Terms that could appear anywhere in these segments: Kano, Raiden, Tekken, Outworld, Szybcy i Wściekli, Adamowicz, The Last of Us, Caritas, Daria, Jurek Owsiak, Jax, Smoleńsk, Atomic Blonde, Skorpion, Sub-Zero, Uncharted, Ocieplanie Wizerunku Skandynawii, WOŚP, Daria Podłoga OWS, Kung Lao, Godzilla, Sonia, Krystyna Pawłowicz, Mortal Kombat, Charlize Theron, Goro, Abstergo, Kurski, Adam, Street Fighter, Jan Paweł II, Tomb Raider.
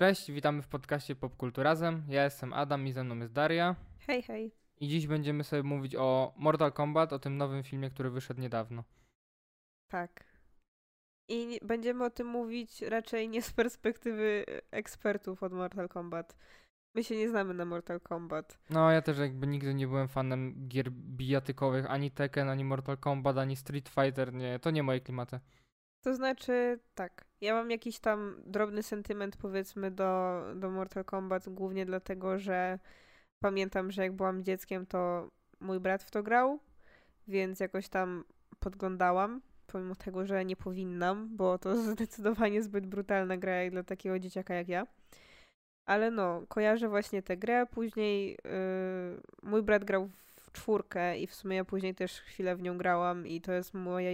Cześć, witamy w podcaście Popkultu Razem. Ja jestem Adam i ze mną jest Daria. Hej, hej. I dziś będziemy sobie mówić o Mortal Kombat, o tym nowym filmie, który wyszedł niedawno. Tak. I będziemy o tym mówić raczej nie z perspektywy ekspertów od Mortal Kombat. My się nie znamy na Mortal Kombat. No, ja też jakby nigdy nie byłem fanem gier bijatykowych, ani Tekken, ani Mortal Kombat, ani Street Fighter. Nie, to nie moje klimaty. To znaczy, tak, ja mam jakiś tam drobny sentyment, powiedzmy, do Mortal Kombat, głównie dlatego, że pamiętam, że jak byłam dzieckiem, to mój brat w to grał, więc jakoś tam podglądałam, pomimo tego, że nie powinnam, bo to zdecydowanie zbyt brutalna gra jak dla takiego dzieciaka jak ja. Ale no, kojarzę właśnie tę grę, później mój brat grał w czwórkę i w sumie ja później też chwilę w nią grałam i to jest moja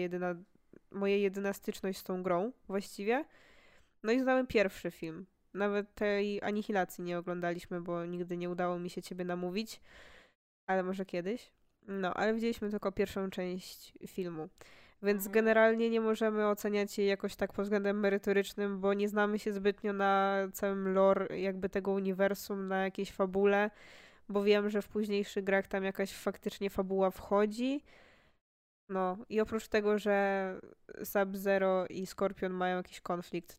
jedyna styczność z tą grą właściwie. No i znałem pierwszy film. Nawet tej Anihilacji nie oglądaliśmy, bo nigdy nie udało mi się ciebie namówić. Ale może kiedyś. No, ale widzieliśmy tylko pierwszą część filmu. Więc generalnie nie możemy oceniać jej jakoś tak pod względem merytorycznym, bo nie znamy się zbytnio na całym lore jakby tego uniwersum, na jakiejś fabule, bo wiem, że w późniejszych grach tam jakaś faktycznie fabuła wchodzi. No i oprócz tego, że Sub-Zero i Skorpion mają jakiś konflikt,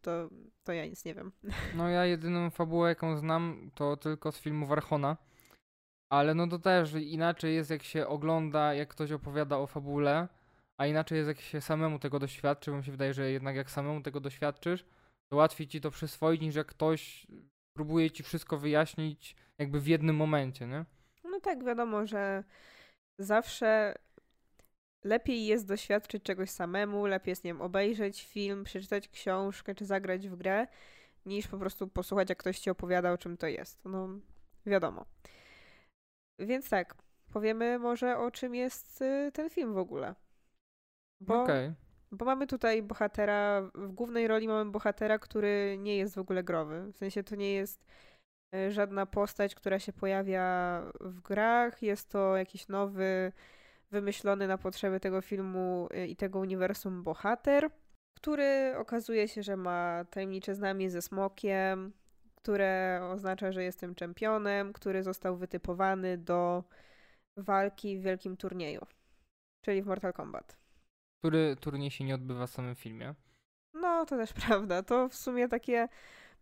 to ja nic nie wiem. No ja jedyną fabułę, jaką znam, to tylko z filmu Warchona. Ale no to też inaczej jest, jak się ogląda, jak ktoś opowiada o fabule, a inaczej jest, jak się samemu tego doświadczy, bo mi się wydaje, że jednak jak samemu tego doświadczysz, to łatwiej ci to przyswoić, niż jak ktoś próbuje ci wszystko wyjaśnić jakby w jednym momencie, nie? No tak, wiadomo, że zawsze lepiej jest doświadczyć czegoś samemu, lepiej jest, nie wiem, obejrzeć film, przeczytać książkę czy zagrać w grę, niż po prostu posłuchać, jak ktoś ci opowiada, o czym to jest. No, wiadomo. Więc tak, powiemy może o czym jest ten film w ogóle. Bo mamy tutaj bohatera, w głównej roli mamy bohatera, który nie jest w ogóle growy. W sensie to nie jest żadna postać, która się pojawia w grach. Jest to jakiś nowy, wymyślony na potrzeby tego filmu i tego uniwersum bohater, który okazuje się, że ma tajemnicze znamie ze smokiem, które oznacza, że jest tym czempionem, który został wytypowany do walki w wielkim turnieju, czyli w Mortal Kombat. Który turniej się nie odbywa w samym filmie. No, to też prawda. To w sumie takie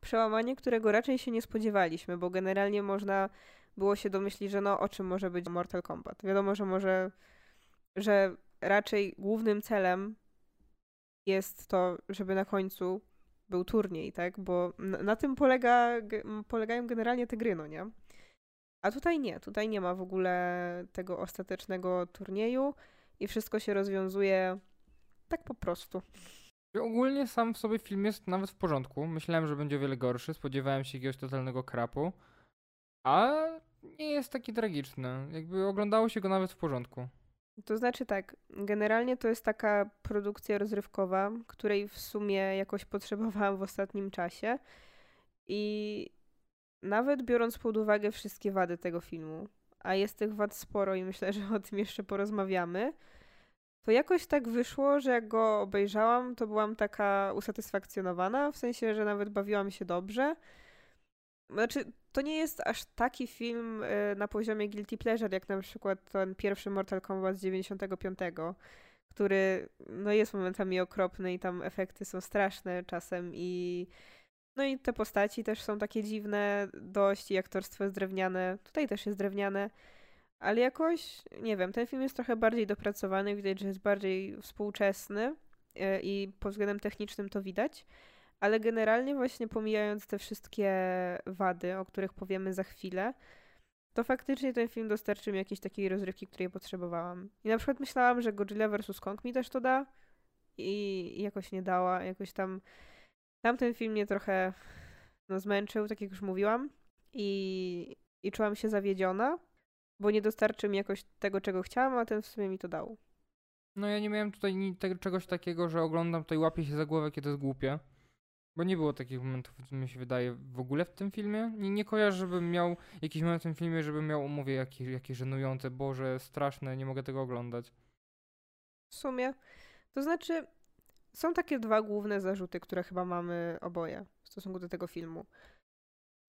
przełamanie, którego raczej się nie spodziewaliśmy, bo generalnie można było się domyślić, że no o czym może być Mortal Kombat. Wiadomo, że że raczej głównym celem jest to, żeby na końcu był turniej, tak? Bo na tym polegają generalnie te gry, no nie? A tutaj nie ma w ogóle tego ostatecznego turnieju i wszystko się rozwiązuje tak po prostu. Ogólnie sam w sobie film jest nawet w porządku. Myślałem, że będzie o wiele gorszy, spodziewałem się jakiegoś totalnego krapu, a nie jest taki tragiczny. Jakby oglądało się go nawet w porządku. To znaczy tak, generalnie to jest taka produkcja rozrywkowa, której w sumie jakoś potrzebowałam w ostatnim czasie i nawet biorąc pod uwagę wszystkie wady tego filmu, a jest tych wad sporo i myślę, że o tym jeszcze porozmawiamy, to jakoś tak wyszło, że jak go obejrzałam, to byłam taka usatysfakcjonowana, w sensie, że nawet bawiłam się dobrze. Znaczy, to nie jest aż taki film na poziomie guilty pleasure, jak na przykład ten pierwszy Mortal Kombat z 95, który no jest momentami okropny i tam efekty są straszne czasem i no i te postaci też są takie dziwne dość i aktorstwo jest drewniane. Tutaj też jest drewniane, ale jakoś, nie wiem, ten film jest trochę bardziej dopracowany, widać, że jest bardziej współczesny i pod względem technicznym to widać. Ale generalnie właśnie pomijając te wszystkie wady, o których powiemy za chwilę, to faktycznie ten film dostarczył mi jakiejś takiej rozrywki, której potrzebowałam. I na przykład myślałam, że Godzilla vs. Kong mi też to da i jakoś nie dała. Jakoś tam ten film mnie trochę zmęczył, tak jak już mówiłam. I czułam się zawiedziona, bo nie dostarczył mi jakoś tego, czego chciałam, a ten w sumie mi to dał. No ja nie miałem tutaj czegoś takiego, że oglądam to i łapię się za głowę, kiedy jest głupie. Bo nie było takich momentów, mi się wydaje, w ogóle w tym filmie. Nie kojarzę, żebym miał jakiś moment w tym filmie, żebym miał, mówię, jakieś żenujące, Boże, straszne, nie mogę tego oglądać. W sumie, to znaczy, są takie dwa główne zarzuty, które chyba mamy oboje w stosunku do tego filmu.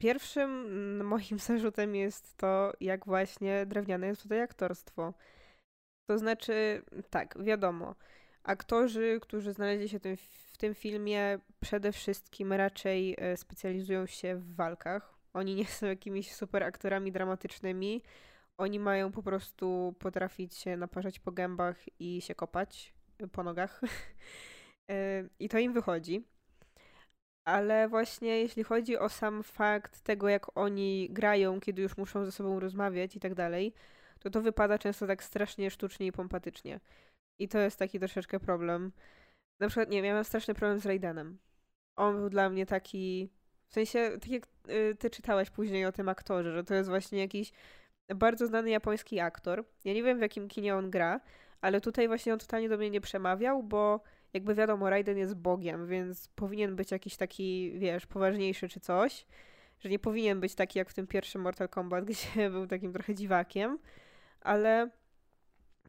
Pierwszym moim zarzutem jest to, jak właśnie drewniane jest tutaj aktorstwo. To znaczy, tak, wiadomo, aktorzy, którzy znaleźli się w tym filmie, przede wszystkim raczej specjalizują się w walkach. Oni nie są jakimiś super aktorami dramatycznymi. Oni mają po prostu potrafić się naparzać po gębach i się kopać po nogach. I to im wychodzi. Ale właśnie jeśli chodzi o sam fakt tego, jak oni grają, kiedy już muszą ze sobą rozmawiać i tak dalej, to to wypada często tak strasznie sztucznie i pompatycznie. I to jest taki troszeczkę problem. Na przykład, nie wiem, ja miałam straszny problem z Raidenem. On był dla mnie taki... W sensie, tak jak ty czytałaś później o tym aktorze, że to jest właśnie jakiś bardzo znany japoński aktor. Ja nie wiem, w jakim kinie on gra, ale tutaj właśnie on totalnie do mnie nie przemawiał, bo jakby wiadomo, Raiden jest bogiem, więc powinien być jakiś taki, wiesz, poważniejszy czy coś, że nie powinien być taki jak w tym pierwszym Mortal Kombat, gdzie był takim trochę dziwakiem, ale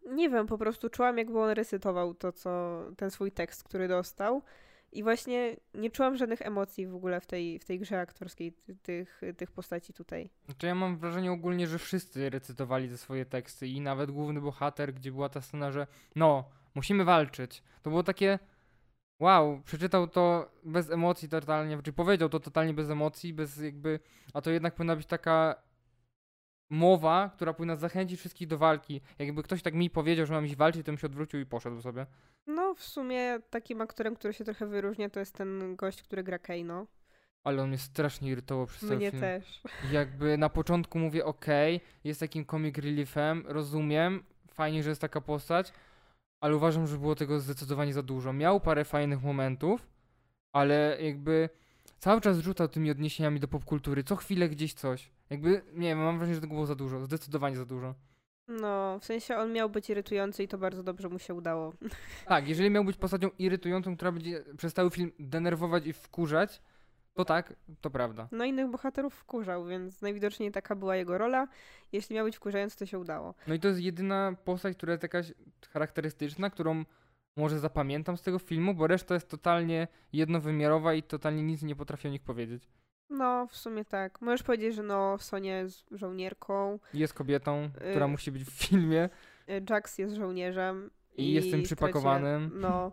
nie wiem, po prostu czułam, jakby on recytował to, co ten swój tekst, który dostał i właśnie nie czułam żadnych emocji w ogóle w tej grze aktorskiej tych postaci tutaj. Znaczy ja mam wrażenie ogólnie, że wszyscy recytowali te swoje teksty i nawet główny bohater, gdzie była ta scena, że no, musimy walczyć. To było takie wow, przeczytał to bez emocji totalnie, czy powiedział to totalnie bez emocji, bez jakby, a to jednak powinna być taka mowa, która powinna zachęcić wszystkich do walki. Jakby ktoś tak mi powiedział, że mam iść walczyć, to bym się odwrócił i poszedł sobie. No w sumie takim aktorem, który się trochę wyróżnia, to jest ten gość, który gra Kano. Ale on mnie strasznie irytował przez ten film. Mnie też. Jakby na początku mówię okej, jest takim comic reliefem, rozumiem, fajnie, że jest taka postać, ale uważam, że było tego zdecydowanie za dużo. Miał parę fajnych momentów, ale jakby cały czas rzucał tymi odniesieniami do popkultury. Co chwilę gdzieś coś. Jakby, nie wiem, mam wrażenie, że tego było za dużo. Zdecydowanie za dużo. No, w sensie on miał być irytujący i to bardzo dobrze mu się udało. Tak, jeżeli miał być postacią irytującą, która będzie przez cały film denerwować i wkurzać, to tak, to prawda. No innych bohaterów wkurzał, więc najwidoczniej taka była jego rola. Jeśli miał być wkurzający, to się udało. No i to jest jedyna postać, która jest jakaś charakterystyczna, którą może zapamiętam z tego filmu, bo reszta jest totalnie jednowymiarowa i totalnie nic nie potrafi o nich powiedzieć. No, w sumie tak. Możesz powiedzieć, że no, Sonia jest żołnierką. Jest kobietą, która musi być w filmie. Jax jest żołnierzem. I jest tym przypakowanym. No.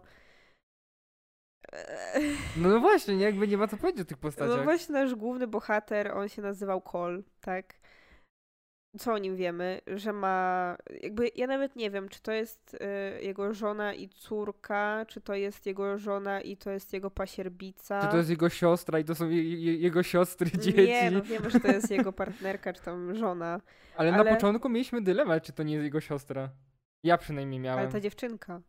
No właśnie, jakby nie ma co powiedzieć o tych postaciach. No właśnie nasz główny bohater, on się nazywał Cole, tak? Co o nim wiemy? Że ma... Jakby ja nawet nie wiem, czy to jest jego żona i córka, czy to jest jego żona i to jest jego pasierbica. Czy to jest jego siostra i to są jego siostry, dzieci. Nie, no wiemy, że to jest jego partnerka, czy tam żona. Ale na początku mieliśmy dylemat, czy to nie jest jego siostra. Ja przynajmniej miałem. Ale ta dziewczynka.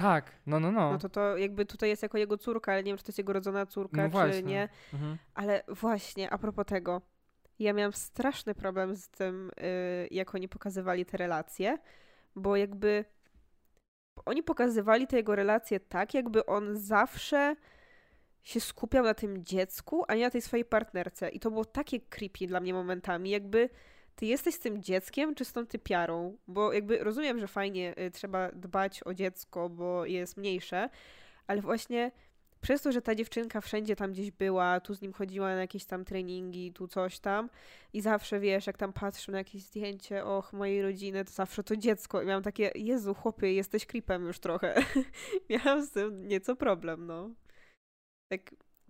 Tak, no. No to jakby tutaj jest jako jego córka, ale nie wiem, czy to jest jego rodzona córka, no czy nie. Mhm. Ale właśnie, a propos tego, ja miałam straszny problem z tym, jak oni pokazywali te relacje, bo jakby oni pokazywali te jego relacje tak, jakby on zawsze się skupiał na tym dziecku, a nie na tej swojej partnerce. I to było takie creepy dla mnie momentami, jakby... Ty jesteś z tym dzieckiem, czy z tą typiarą? Bo jakby rozumiem, że fajnie trzeba dbać o dziecko, bo jest mniejsze, ale właśnie przez to, że ta dziewczynka wszędzie tam gdzieś była, tu z nim chodziła na jakieś tam treningi, tu coś tam i zawsze, wiesz, jak tam patrzę na jakieś zdjęcie, och, mojej rodziny, to zawsze to dziecko. I miałam takie, Jezu, chłopie, jesteś creepem już trochę. Miałam z tym nieco problem, no. Tak...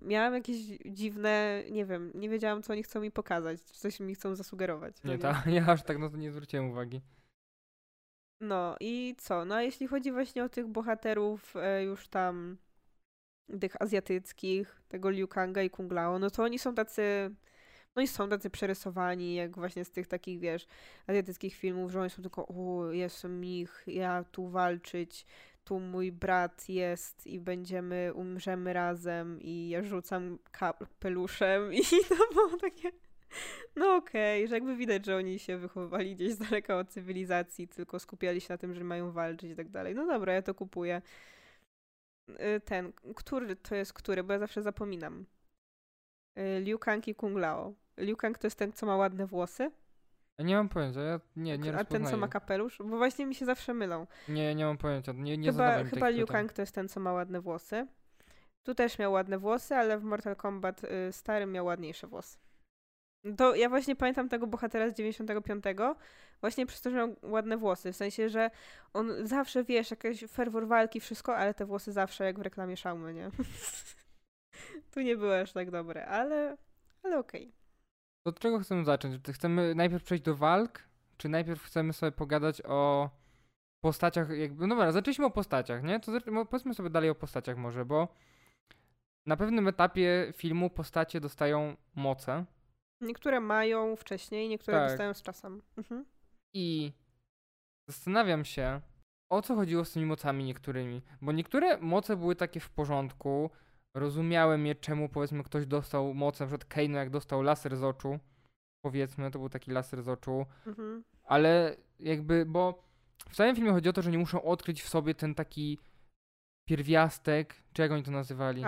Miałam jakieś dziwne, nie wiem, nie wiedziałam, co oni chcą mi pokazać, coś mi chcą zasugerować. Nie, ja aż tak na to nie zwróciłem uwagi. No i co? No a jeśli chodzi właśnie o tych bohaterów już tam, tych azjatyckich, tego Liu Kanga i Kung Lao, no to oni są tacy, no i są tacy przerysowani, jak właśnie z tych takich, wiesz, azjatyckich filmów, że oni są tylko, jestem ich, ja tu walczyć. Tu mój brat jest i będziemy, umrzemy razem i ja rzucam kapeluszem i to było takie, no okej, że jakby widać, że oni się wychowywali gdzieś z daleka od cywilizacji, tylko skupiali się na tym, że mają walczyć i tak dalej. No dobra, ja to kupuję. Ten, który to jest który, bo ja zawsze zapominam. Liu Kang i Kung Lao. Liu Kang to jest ten, co ma ładne włosy. Nie mam pojęcia, ja nie rozpoznaję. A ten, co ma kapelusz? Bo właśnie mi się zawsze mylą. Nie mam pojęcia, nie zadawałem tych pytań. Liu Kang to jest ten, co ma ładne włosy. Tu też miał ładne włosy, ale w Mortal Kombat starym miał ładniejsze włosy. To ja właśnie pamiętam tego bohatera z 95, właśnie przez to, że miał ładne włosy. W sensie, że on zawsze, wiesz, jakieś ferwor walki, wszystko, ale te włosy zawsze jak w reklamie Szaumy, nie? Tu nie były aż tak dobre, ale okej. Okay. To od czego chcemy zacząć? Chcemy najpierw przejść do walk, czy najpierw chcemy sobie pogadać o postaciach? Jakby... No dobra, zaczęliśmy o postaciach, nie? To powiedzmy sobie dalej o postaciach może, bo na pewnym etapie filmu postacie dostają moce. Niektóre mają wcześniej, niektóre dostają z czasem. Mhm. I zastanawiam się, o co chodziło z tymi mocami niektórymi. Bo niektóre moce były takie w porządku. Rozumiałem je, czemu powiedzmy ktoś dostał mocę. Na przykład Kano, jak dostał laser z oczu. Powiedzmy, to był taki laser z oczu. Mhm. Ale jakby, bo w całym filmie chodzi o to, że nie muszą odkryć w sobie ten taki pierwiastek, czy jak oni to nazywali?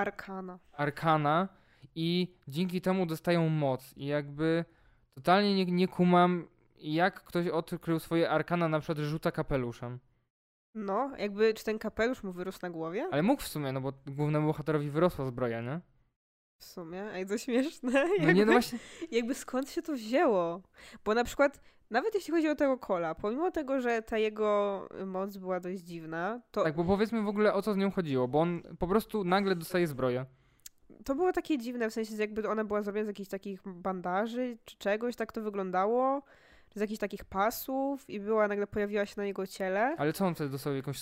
Arkana. I dzięki temu dostają moc. I jakby totalnie nie kumam, jak ktoś odkrył swoje arkana, na przykład, że rzuca kapeluszem. No, jakby czy ten kapelusz mu wyrósł na głowie? Ale mógł w sumie, no bo głównemu bohaterowi wyrosła zbroja, nie? W sumie, a i to śmieszne. Jakby skąd się to wzięło? Bo na przykład, nawet jeśli chodzi o tego Cole'a, pomimo tego, że ta jego moc była dość dziwna, to... Tak, bo powiedzmy w ogóle o co z nią chodziło, bo on po prostu nagle dostaje zbroję. To było takie dziwne, w sensie jakby ona była zrobiona z jakichś takich bandaży czy czegoś, tak to wyglądało, z jakichś takich pasów i nagle pojawiła się na jego ciele. Ale co on wtedy dostał? Jakąś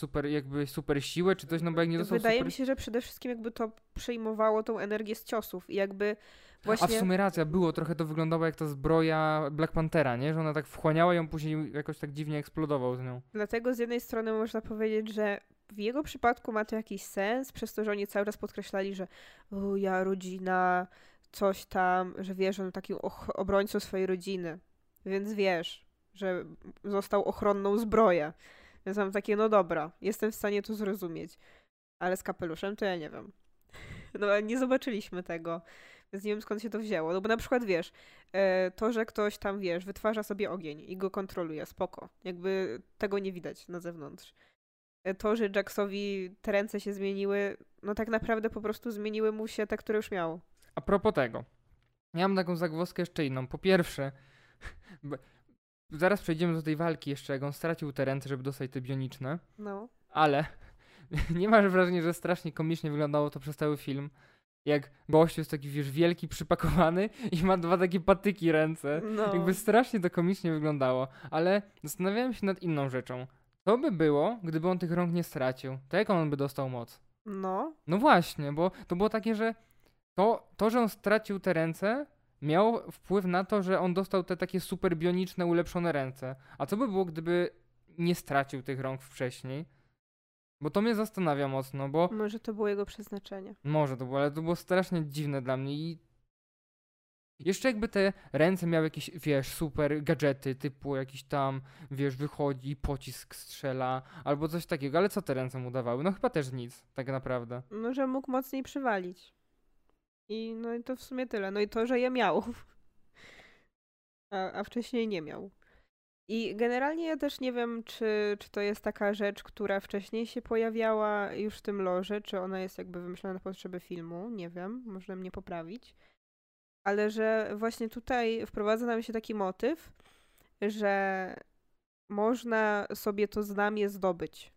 super siłę czy coś? No bo jak nie dostał Wydaje mi się, że przede wszystkim jakby to przejmowało tą energię z ciosów i jakby właśnie... A w sumie racja, trochę to wyglądało jak ta zbroja Black Panthera, nie? Że ona tak wchłaniała ją, później jakoś tak dziwnie eksplodował z nią. Dlatego z jednej strony można powiedzieć, że w jego przypadku ma to jakiś sens, przez to, że oni cały czas podkreślali, że rodzina, coś tam, że wiesz, on takim obrońcą swojej rodziny, więc wiesz, że został ochronną zbroję. Więc mam takie, no dobra, jestem w stanie to zrozumieć, ale z kapeluszem to ja nie wiem. No nie zobaczyliśmy tego, więc nie wiem skąd się to wzięło. No bo na przykład wiesz, to, że ktoś tam wiesz, wytwarza sobie ogień i go kontroluje, spoko. Jakby tego nie widać na zewnątrz. To, że Jaxowi te ręce się zmieniły, no tak naprawdę po prostu zmieniły mu się te, które już miał. A propos tego, ja mam taką zagwozdkę jeszcze inną. Po pierwsze, zaraz przejdziemy do tej walki jeszcze, jak on stracił te ręce, żeby dostać te bioniczne. No. Ale nie masz wrażenia, że strasznie komicznie wyglądało to przez cały film? Jak gościu jest taki, wiesz, wielki, przypakowany i ma dwa takie patyki ręce. No. Jakby strasznie to komicznie wyglądało. Ale zastanawiałem się nad inną rzeczą. To by było, gdyby on tych rąk nie stracił. To jak on by dostał moc? No. No właśnie, bo to było takie, że to że on stracił te ręce, miał wpływ na to, że on dostał te takie super bioniczne, ulepszone ręce. A co by było, gdyby nie stracił tych rąk wcześniej? Bo to mnie zastanawia mocno, bo... Może to było jego przeznaczenie. Może to było, ale to było strasznie dziwne dla mnie i... Jeszcze jakby te ręce miały jakieś, wiesz, super gadżety, typu jakiś tam, wiesz, wychodzi, pocisk strzela, albo coś takiego. Ale co te ręce mu dawały? No chyba też nic, tak naprawdę. No, że mógł mocniej przywalić. I to w sumie tyle. No i to, że je miał. A wcześniej nie miał. I generalnie ja też nie wiem, czy to jest taka rzecz, która wcześniej się pojawiała już w tym lore, czy ona jest jakby wymyślona na potrzeby filmu. Nie wiem, można mnie poprawić. Ale że właśnie tutaj wprowadza nam się taki motyw, że można sobie to znamie zdobyć.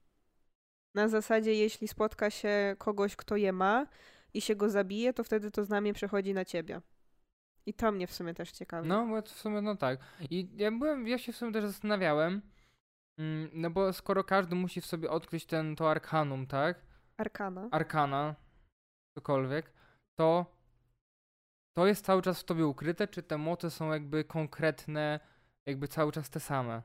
Na zasadzie, jeśli spotka się kogoś, kto je ma i się go zabije, to wtedy to znamie przechodzi na ciebie. I to mnie w sumie też ciekawi. No, bo w sumie no tak. I ja się w sumie też zastanawiałem, no bo skoro każdy musi w sobie odkryć to arkanum, tak? Arkana. Cokolwiek. To jest cały czas w tobie ukryte, czy te moce są jakby konkretne, jakby cały czas te same?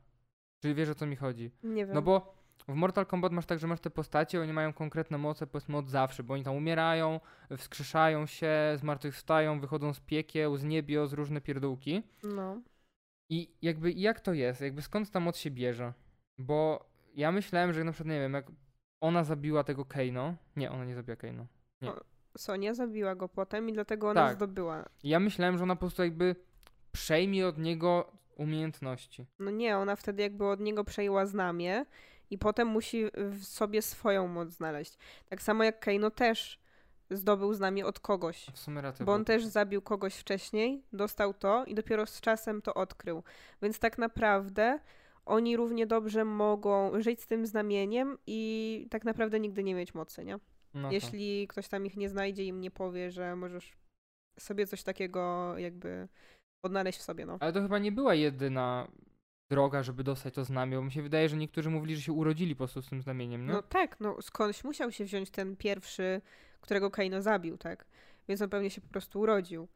Czyli wiesz, o co mi chodzi? Nie wiem. No bo w Mortal Kombat masz tak, że masz te postacie, oni mają konkretne moce, powiedzmy od zawsze, bo oni tam umierają, wskrzeszają się, zmartwychwstają, wychodzą z piekieł, z niebios, różne pierdółki. No. I jakby jak to jest? Jakby skąd ta moc się bierze? Bo ja myślałem, że na przykład, nie wiem, jak ona zabiła tego Kano. Nie, ona nie zabiła Kano. Nie. Sonia zabiła go potem i dlatego ona zdobyła. Ja myślałem, że ona po prostu jakby przejmie od niego umiejętności. No nie, ona wtedy jakby od niego przejęła znamię i potem musi w sobie swoją moc znaleźć. Tak samo jak Kano też zdobył znamie od kogoś. W sumie racja, bo on też zabił kogoś wcześniej, dostał to i dopiero z czasem to odkrył. Więc tak naprawdę oni równie dobrze mogą żyć z tym znamieniem i tak naprawdę nigdy nie mieć mocy, nie? No jeśli ktoś tam ich nie znajdzie i im nie powie, że możesz sobie coś takiego jakby odnaleźć w sobie, no. Ale to chyba nie była jedyna droga, żeby dostać to znamie, bo mi się wydaje, że niektórzy mówili, że się urodzili po prostu z tym znamieniem, no? No tak, no skądś musiał się wziąć ten pierwszy, którego Kano zabił, tak? Więc on pewnie się po prostu urodził.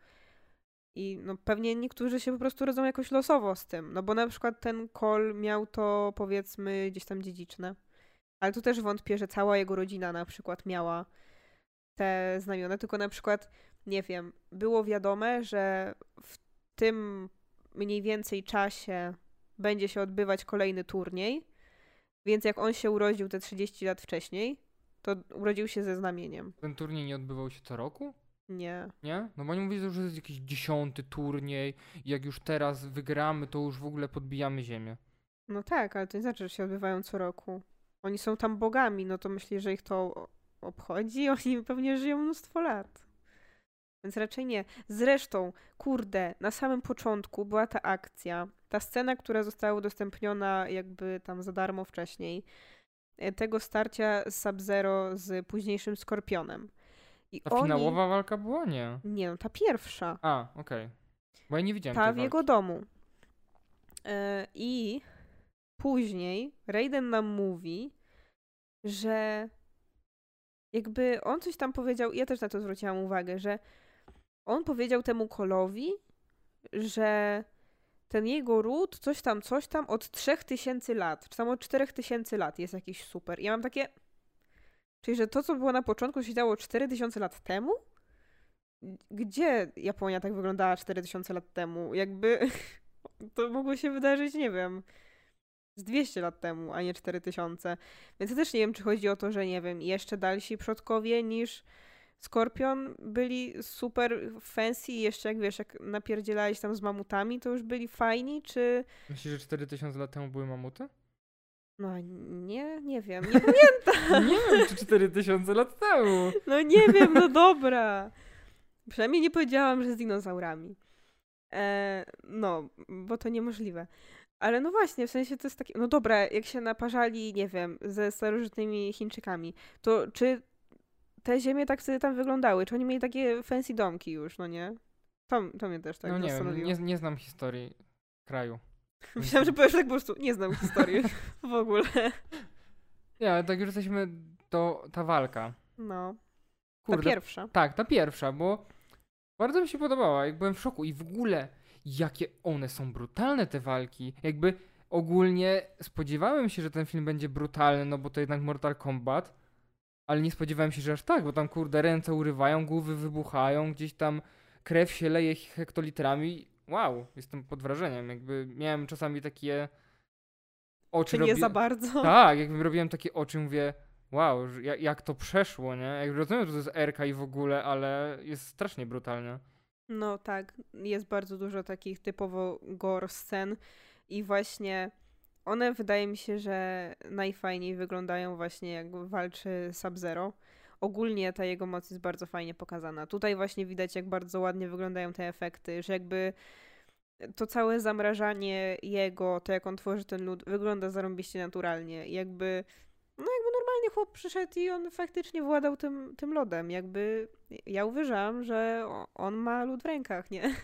I no pewnie niektórzy się po prostu rodzą jakoś losowo z tym, no bo na przykład ten Cole miał to powiedzmy gdzieś tam dziedziczne. Ale tu też wątpię, że cała jego rodzina na przykład miała te znamiona, tylko na przykład, nie wiem, było wiadome, że w tym mniej więcej czasie będzie się odbywać kolejny turniej, więc jak on się urodził te 30 lat wcześniej, to urodził się ze znamieniem. Ten turniej nie odbywał się co roku? Nie. Nie? No bo oni mówili, że już jest jakiś 10. turniej i jak już teraz wygramy, to już w ogóle podbijamy ziemię. No tak, ale to nie znaczy, że się odbywają co roku. Oni są tam bogami, no to myśli, że ich to obchodzi? Oni pewnie żyją mnóstwo lat. Więc raczej nie. Zresztą, kurde, na samym początku była ta akcja, ta scena, która została udostępniona jakby tam za darmo wcześniej, tego starcia z Sub-Zero z późniejszym Skorpionem. I ta finałowa walka była? Nie. Nie, no ta pierwsza. A, okej. Bo ja nie widziałem tej walki. Ta w jego domu. I później Raiden nam mówi, że jakby on coś tam powiedział, ja też na to zwróciłam uwagę, że on powiedział temu Cole'owi, że ten jego ród, coś tam, od 3000 lat, czy tam od 4000 lat jest jakiś super. I ja mam takie... Czyli, że to, co było na początku, się działo 4000 lat temu? Gdzie Japonia tak wyglądała 4000 lat temu? Jakby to mogło się wydarzyć, nie wiem, z 200 lat temu, a nie 4000. Więc ja też nie wiem, czy chodzi o to, że nie wiem, jeszcze dalsi przodkowie niż Skorpion byli super fancy i jeszcze jak wiesz, jak napierdzielałeś tam z mamutami, to już byli fajni, czy... Myślisz, że 4000 lat temu były mamuty? No nie, nie wiem, nie pamiętam. Nie wiem, czy 4000 lat temu. No nie wiem, no dobra. Przynajmniej nie powiedziałam, że z dinozaurami. No, bo to niemożliwe. Ale no właśnie, w sensie to jest takie... No dobra, jak się naparzali, nie wiem, ze starożytnymi Chińczykami, to czy te ziemie tak wtedy tam wyglądały? Czy oni mieli takie fancy domki już, no nie? To mnie też tak zastanowiło. No nie wiem, nie znam historii kraju. Myślałam, że powiesz tak po prostu, nie znam historii w ogóle. Nie, ale tak już jesteśmy, to ta walka. No, kurde, ta pierwsza. Tak, ta pierwsza, bo bardzo mi się podobała, jak byłem w szoku i w ogóle jakie one są brutalne te walki. Jakby ogólnie spodziewałem się, że ten film będzie brutalny, no bo to jednak Mortal Kombat, ale nie spodziewałem się, że aż tak, bo tam kurde ręce urywają, głowy wybuchają, gdzieś tam krew się leje hektolitrami. Wow, jestem pod wrażeniem. Jakby miałem czasami takie oczy... Czy nie za bardzo? Tak, jakbym robiłem takie oczy, mówię, wow, jak to przeszło, nie? Jak rozumiem, że to jest erka i w ogóle, ale jest strasznie brutalnie. No tak, jest bardzo dużo takich typowo gore scen i właśnie one wydaje mi się, że najfajniej wyglądają właśnie jak walczy Sub-Zero. Ogólnie ta jego moc jest bardzo fajnie pokazana. Tutaj właśnie widać, jak bardzo ładnie wyglądają te efekty, że jakby to całe zamrażanie jego, to jak on tworzy ten lód, wygląda zarąbiście naturalnie. Jakby normalnie chłop przyszedł i on faktycznie władał tym lodem. Jakby ja uwierzałam, że on ma lód w rękach, nie?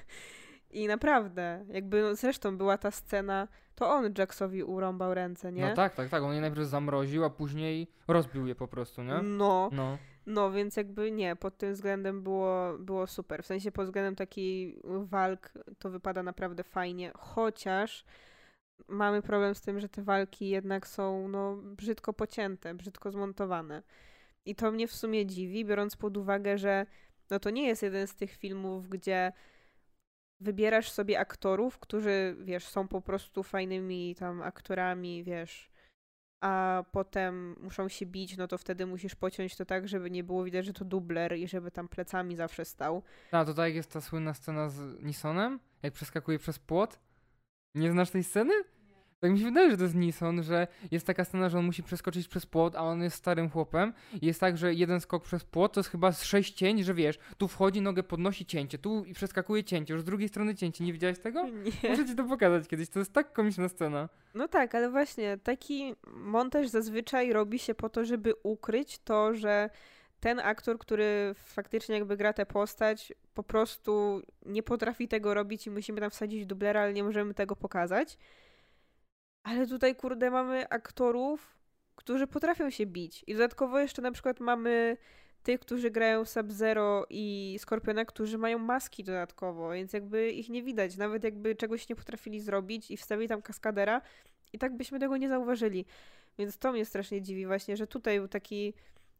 I naprawdę, jakby no zresztą była ta scena, to on Jaxowi urąbał ręce, nie? No tak. On je najpierw zamroził, a później rozbił je po prostu, nie? No, więc jakby nie, pod tym względem było super. W sensie pod względem takich walk to wypada naprawdę fajnie, chociaż mamy problem z tym, że te walki jednak są brzydko pocięte, brzydko zmontowane. I to mnie w sumie dziwi, biorąc pod uwagę, że to nie jest jeden z tych filmów, gdzie wybierasz sobie aktorów, którzy, wiesz, są po prostu fajnymi tam aktorami, wiesz, a potem muszą się bić, to wtedy musisz pociąć to tak, żeby nie było widać, że to dubler i żeby tam plecami zawsze stał. A to tak jest ta słynna scena z Nisonem, jak przeskakuje przez płot? Nie znasz tej sceny? Tak mi się wydaje, że to jest Nissan, że jest taka scena, że on musi przeskoczyć przez płot, a on jest starym chłopem. Jest tak, że jeden skok przez płot to jest chyba z 6 cięć, że wiesz, tu wchodzi, nogę podnosi, cięcie, tu przeskakuje cięcie, już z drugiej strony cięcie. Nie widziałeś tego? Nie. Muszę ci to pokazać kiedyś, to jest tak komiczna scena. No tak, ale właśnie taki montaż zazwyczaj robi się po to, żeby ukryć to, że ten aktor, który faktycznie jakby gra tę postać, po prostu nie potrafi tego robić i musimy tam wsadzić dublera, ale nie możemy tego pokazać. Ale tutaj, kurde, mamy aktorów, którzy potrafią się bić. I dodatkowo jeszcze na przykład mamy tych, którzy grają Sub-Zero i Skorpiona, którzy mają maski dodatkowo, więc jakby ich nie widać. Nawet jakby czegoś nie potrafili zrobić i wstawili tam kaskadera i tak byśmy tego nie zauważyli. Więc to mnie strasznie dziwi właśnie, że tutaj był taki...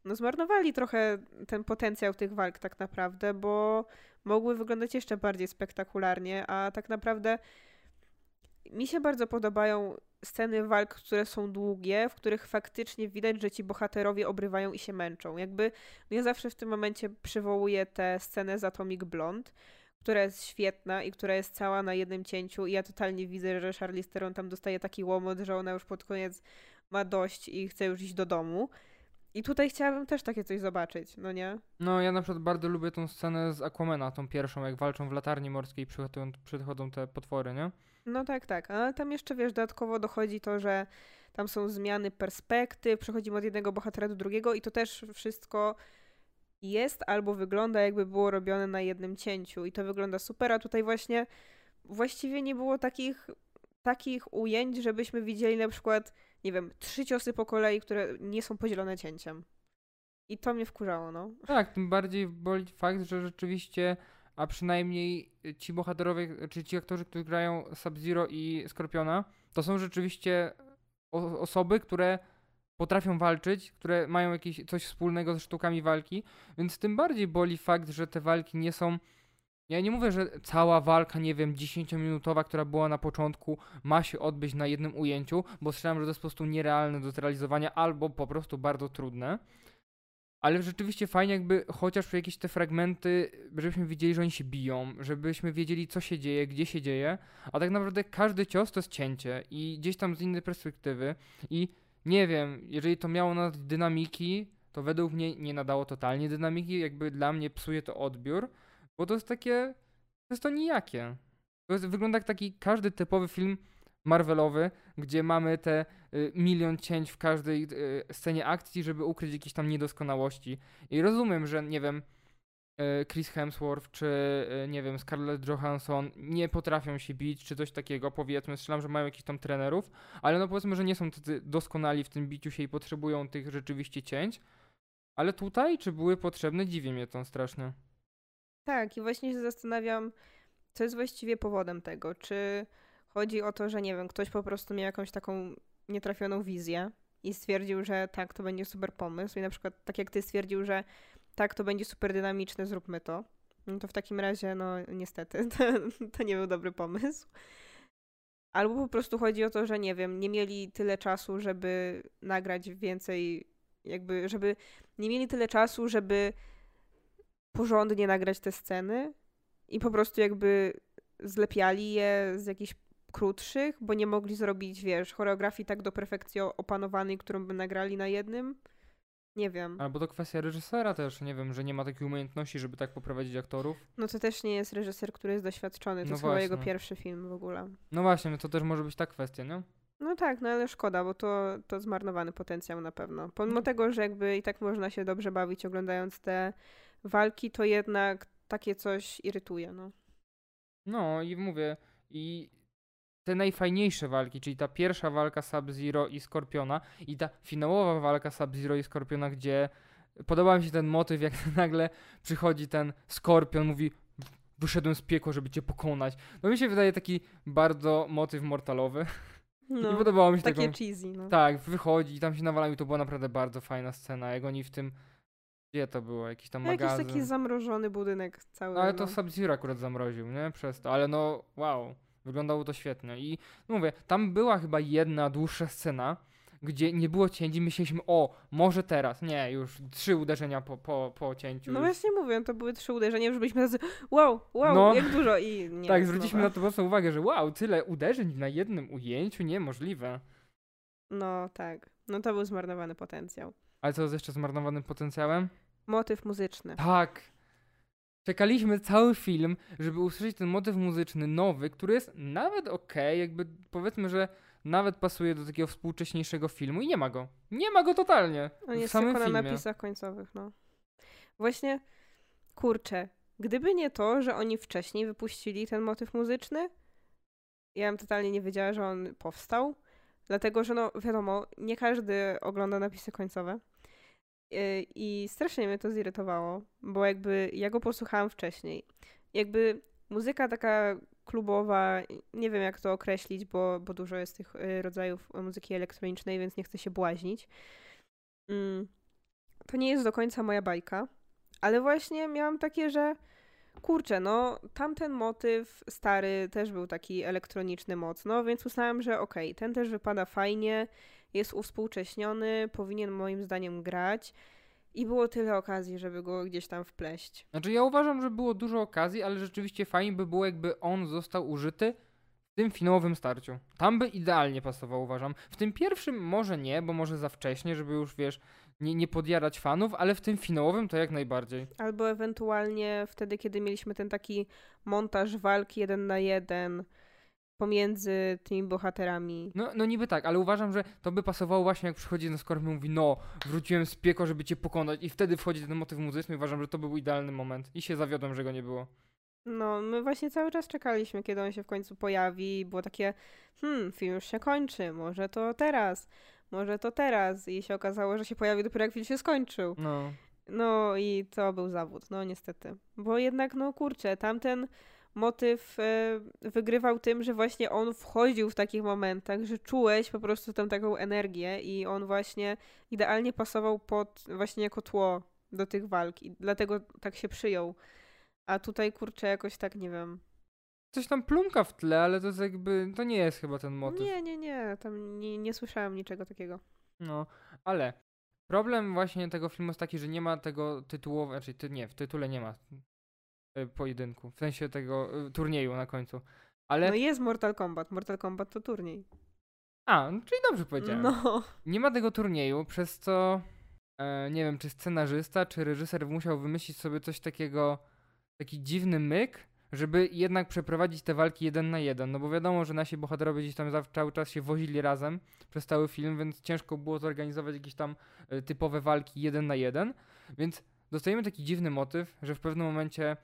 No zmarnowali trochę ten potencjał tych walk tak naprawdę, bo mogły wyglądać jeszcze bardziej spektakularnie, a tak naprawdę mi się bardzo podobają sceny walk, które są długie, w których faktycznie widać, że ci bohaterowie obrywają i się męczą. Jakby ja zawsze w tym momencie przywołuję tę scenę z Atomic Blonde, która jest świetna i która jest cała na jednym cięciu i ja totalnie widzę, że Charlize Theron tam dostaje taki łomot, że ona już pod koniec ma dość i chce już iść do domu. I tutaj chciałabym też takie coś zobaczyć, no nie? No ja na przykład bardzo lubię tą scenę z Aquamana, tą pierwszą, jak walczą w latarni morskiej i przychodzą te potwory, nie? No tak, tak. Ale tam jeszcze, wiesz, dodatkowo dochodzi to, że tam są zmiany perspektyw, przechodzimy od jednego bohatera do drugiego i to też wszystko jest albo wygląda, jakby było robione na jednym cięciu. I to wygląda super, a tutaj właśnie właściwie nie było takich ujęć, żebyśmy widzieli na przykład... nie wiem, 3 ciosy po kolei, które nie są podzielone cięciem. I to mnie wkurzało, no. Tak, tym bardziej boli fakt, że rzeczywiście, a przynajmniej ci bohaterowie, czyli ci aktorzy, którzy grają Sub-Zero i Skorpiona, to są rzeczywiście osoby, które potrafią walczyć, które mają jakieś coś wspólnego ze sztukami walki, więc tym bardziej boli fakt, że te walki nie są... Ja nie mówię, że cała walka, nie wiem, 10-minutowa, która była na początku, ma się odbyć na jednym ujęciu, bo strzelam, że to jest po prostu nierealne do zrealizowania albo po prostu bardzo trudne. Ale rzeczywiście fajnie jakby chociaż jakieś te fragmenty, żebyśmy wiedzieli, że oni się biją, żebyśmy wiedzieli, co się dzieje, gdzie się dzieje, a tak naprawdę każdy cios to jest cięcie i gdzieś tam z innej perspektywy i nie wiem, jeżeli to miało nadać dynamiki, to według mnie nie nadało totalnie dynamiki, jakby dla mnie psuje to odbiór. Bo to jest takie, to jest to nijakie. To jest, wygląda jak taki każdy typowy film Marvelowy, gdzie mamy te 1 000 000 cięć w każdej scenie akcji, żeby ukryć jakieś tam niedoskonałości. I rozumiem, że nie wiem, Chris Hemsworth czy nie wiem, Scarlett Johansson nie potrafią się bić czy coś takiego, powiedzmy, strzelam, że mają jakichś tam trenerów, ale no powiedzmy, że nie są tacy doskonali w tym biciu się i potrzebują tych rzeczywiście cięć. Ale tutaj, czy były potrzebne? Dziwi mnie to strasznie. Tak, i właśnie się zastanawiam, co jest właściwie powodem tego. Czy chodzi o to, że nie wiem, ktoś po prostu miał jakąś taką nietrafioną wizję i stwierdził, że tak, to będzie super pomysł i na przykład tak jak ty stwierdził, że tak, to będzie super dynamiczne, zróbmy to. No to w takim razie, no niestety, to nie był dobry pomysł. Albo po prostu chodzi o to, że nie wiem, nie mieli tyle czasu, żeby nagrać więcej, jakby, żeby nie mieli tyle czasu, żeby porządnie nagrać te sceny i po prostu jakby zlepiali je z jakichś krótszych, bo nie mogli zrobić, wiesz, choreografii tak do perfekcji opanowanej, którą by nagrali na jednym. Nie wiem. Albo to kwestia reżysera też, nie wiem, że nie ma takiej umiejętności, żeby tak poprowadzić aktorów. No to też nie jest reżyser, który jest doświadczony, to no jest właśnie. Chyba jego pierwszy film w ogóle. No właśnie, to też może być ta kwestia, nie? No tak, no ale szkoda, bo to zmarnowany potencjał na pewno. Pomimo tego, że jakby i tak można się dobrze bawić oglądając te walki, to jednak takie coś irytuje, no. No i mówię, i te najfajniejsze walki, czyli ta pierwsza walka Sub-Zero i Skorpiona i ta finałowa walka Sub-Zero i Skorpiona, gdzie podoba mi się ten motyw, jak nagle przychodzi ten Skorpion, mówi wyszedłem z piekła, żeby cię pokonać. No mi się wydaje taki bardzo motyw mortalowy. No, nie podobało mi się takie cheesy, no. Tak, wychodzi i tam się nawalają i to była naprawdę bardzo fajna scena, jak oni w tym... Gdzie to było? Jakiś tam magazyn. Jakiś taki zamrożony budynek cały. No, ale to Sub-Zero akurat zamroził, nie? Przez to. Ale no, wow. Wyglądało to świetnie. I no mówię, tam była chyba jedna dłuższa scena, gdzie nie było cięci, myśleliśmy, o, może teraz. Nie, już 3 uderzenia po cięciu. No właśnie mówię, to były 3 uderzenia, już byliśmy razy, wow, no, jak dużo i nie. Tak, zwróciliśmy na to mocno uwagę, że wow, tyle uderzeń na jednym ujęciu, niemożliwe. No tak, no to był zmarnowany potencjał. Ale co jest jeszcze zmarnowanym potencjałem? Motyw muzyczny. Tak. Czekaliśmy cały film, żeby usłyszeć ten motyw muzyczny nowy, który jest nawet okej, jakby powiedzmy, że nawet pasuje do takiego współcześniejszego filmu i nie ma go. Nie ma go totalnie. On jest tylko na napisach końcowych, no. Właśnie, kurczę, gdyby nie to, że oni wcześniej wypuścili ten motyw muzyczny, ja bym totalnie nie wiedziała, że on powstał, dlatego, że no wiadomo, nie każdy ogląda napisy końcowe. I strasznie mnie to zirytowało, bo jakby ja go posłuchałam wcześniej. Jakby muzyka taka klubowa, nie wiem jak to określić, bo dużo jest tych rodzajów muzyki elektronicznej, więc nie chcę się błaźnić. To nie jest do końca moja bajka, ale właśnie miałam takie, że kurczę, no tamten motyw stary też był taki elektroniczny mocno, więc uznałam, że okej, ten też wypada fajnie, jest uwspółcześniony, powinien moim zdaniem grać i było tyle okazji, żeby go gdzieś tam wpleść. Znaczy ja uważam, że było dużo okazji, ale rzeczywiście fajnie by było, jakby on został użyty w tym finałowym starciu. Tam by idealnie pasował, uważam. W tym pierwszym może nie, bo może za wcześnie, żeby już, wiesz, nie podjarać fanów, ale w tym finałowym to jak najbardziej. Albo ewentualnie wtedy, kiedy mieliśmy ten taki montaż walki 1 na 1 pomiędzy tymi bohaterami. No niby tak, ale uważam, że to by pasowało właśnie, jak przychodzi ten Skorpion i mówi, no, wróciłem z piekła, żeby cię pokonać, i wtedy wchodzi ten motyw muzyczny i uważam, że to był idealny moment i się zawiodłem, że go nie było. No, my właśnie cały czas czekaliśmy, kiedy on się w końcu pojawi i było takie, film już się kończy, może to teraz i się okazało, że się pojawi dopiero jak film się skończył. No i to był zawód, no niestety. Bo jednak, no kurczę, tamten motyw wygrywał tym, że właśnie on wchodził w takich momentach, że czułeś po prostu tam taką energię i on właśnie idealnie pasował pod właśnie jako tło do tych walk i dlatego tak się przyjął. A tutaj, kurczę, jakoś tak, nie wiem. Coś tam plumka w tle, ale to jest jakby, to nie jest chyba ten motyw. Nie, tam nie słyszałem niczego takiego. No, ale problem właśnie tego filmu jest taki, że nie ma tego tytułowego, znaczy w tytule nie ma pojedynku, w sensie tego turnieju na końcu, ale... No jest Mortal Kombat to turniej. A, no, czyli dobrze powiedziałem. No. Nie ma tego turnieju, przez co nie wiem, czy scenarzysta, czy reżyser musiał wymyślić sobie coś takiego, taki dziwny myk, żeby jednak przeprowadzić te walki 1 na 1, no bo wiadomo, że nasi bohaterowie gdzieś tam cały czas się wozili razem przez cały film, więc ciężko było zorganizować jakieś tam typowe walki 1 na 1, więc dostajemy taki dziwny motyw, że w pewnym momencie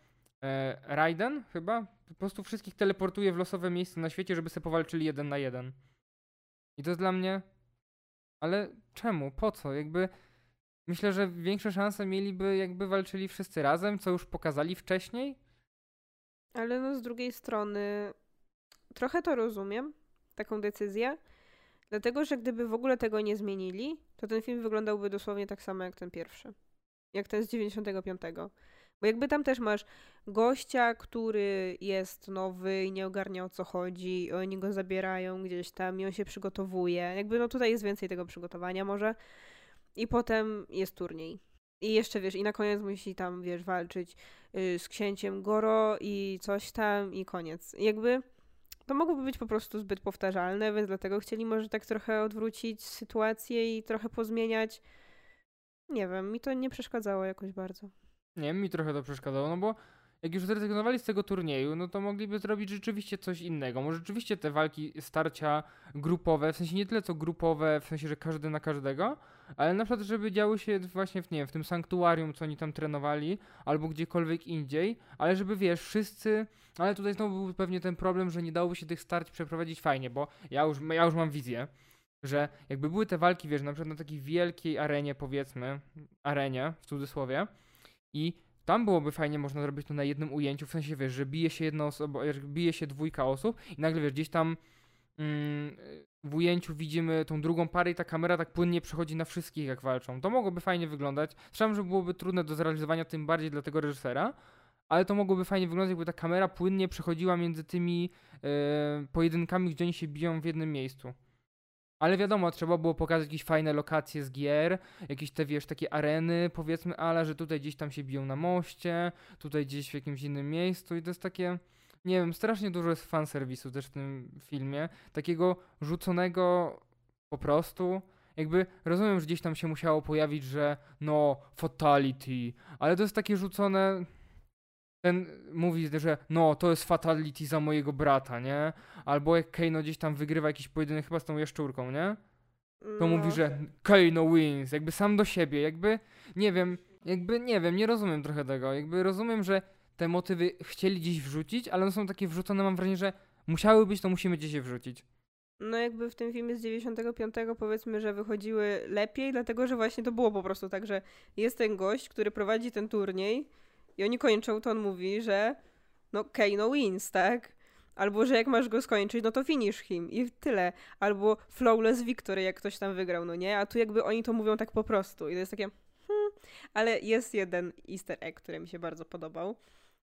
Raiden chyba po prostu wszystkich teleportuje w losowe miejsce na świecie, żeby sobie powalczyli 1 na 1. I to jest dla mnie... Ale czemu? Po co? Jakby... Myślę, że większe szanse mieliby, jakby walczyli wszyscy razem, co już pokazali wcześniej. Ale no z drugiej strony trochę to rozumiem, taką decyzję, dlatego, że gdyby w ogóle tego nie zmienili, to ten film wyglądałby dosłownie tak samo jak ten pierwszy. Jak ten z 95. Bo jakby tam też masz gościa, który jest nowy i nie ogarnia, o co chodzi, i oni go zabierają gdzieś tam i on się przygotowuje. Jakby no tutaj jest więcej tego przygotowania może. I potem jest turniej. I jeszcze, wiesz, i na koniec musi tam, wiesz, walczyć z księciem Goro i coś tam i koniec. I jakby to mogłoby być po prostu zbyt powtarzalne, więc dlatego chcieli może tak trochę odwrócić sytuację i trochę pozmieniać. Nie wiem, mi to nie przeszkadzało jakoś bardzo. Nie, mi trochę to przeszkadzało, no bo jak już zrezygnowali z tego turnieju, no to mogliby zrobić rzeczywiście coś innego. Może rzeczywiście te walki, starcia grupowe, w sensie nie tyle co grupowe, w sensie, że każdy na każdego, ale na przykład, żeby działy się właśnie w tym sanktuarium, co oni tam trenowali, albo gdziekolwiek indziej, ale żeby, wiesz, wszyscy... Ale tutaj znowu był pewnie ten problem, że nie dałoby się tych starć przeprowadzić fajnie, bo ja już mam wizję, że jakby były te walki, wiesz, na przykład na takiej wielkiej arenie, powiedzmy, arenie, w cudzysłowie, i... Tam byłoby fajnie, można zrobić to na jednym ujęciu, w sensie, wiesz, że bije się jedna osoba, bije się 2 osób i nagle, wiesz, gdzieś tam w ujęciu widzimy tą drugą parę i ta kamera tak płynnie przechodzi na wszystkich, jak walczą. To mogłoby fajnie wyglądać. Słyszałem, że byłoby trudne do zrealizowania, tym bardziej dla tego reżysera, ale to mogłoby fajnie wyglądać, jakby ta kamera płynnie przechodziła między tymi pojedynkami, gdzie oni się biją w jednym miejscu. Ale wiadomo, trzeba było pokazać jakieś fajne lokacje z gier, jakieś te, wiesz, takie areny, powiedzmy, ale że tutaj gdzieś tam się biją na moście, tutaj gdzieś w jakimś innym miejscu i to jest takie, nie wiem, strasznie dużo jest fanserwisu też w tym filmie, takiego rzuconego po prostu, jakby rozumiem, że gdzieś tam się musiało pojawić, że no, fatality, ale to jest takie rzucone... Ten mówi, że no, to jest fatality za mojego brata, nie? Albo jak Kano gdzieś tam wygrywa jakiś pojedynek chyba z tą jaszczurką, nie? To mówi, że Kano wins, jakby sam do siebie, jakby nie wiem, nie rozumiem trochę tego. Jakby rozumiem, że te motywy chcieli gdzieś wrzucić, ale one są takie wrzucone, mam wrażenie, że musiały być, to musimy gdzieś je wrzucić. No jakby w tym filmie z 95 powiedzmy, że wychodziły lepiej, dlatego że właśnie to było po prostu tak, że jest ten gość, który prowadzi ten turniej, i oni kończą, to on mówi, że no Kano wins, tak? Albo, że jak masz go skończyć, no to finish him i tyle. Albo flawless victory, jak ktoś tam wygrał, no nie? A tu jakby oni to mówią tak po prostu i to jest takie ale jest jeden easter egg, który mi się bardzo podobał.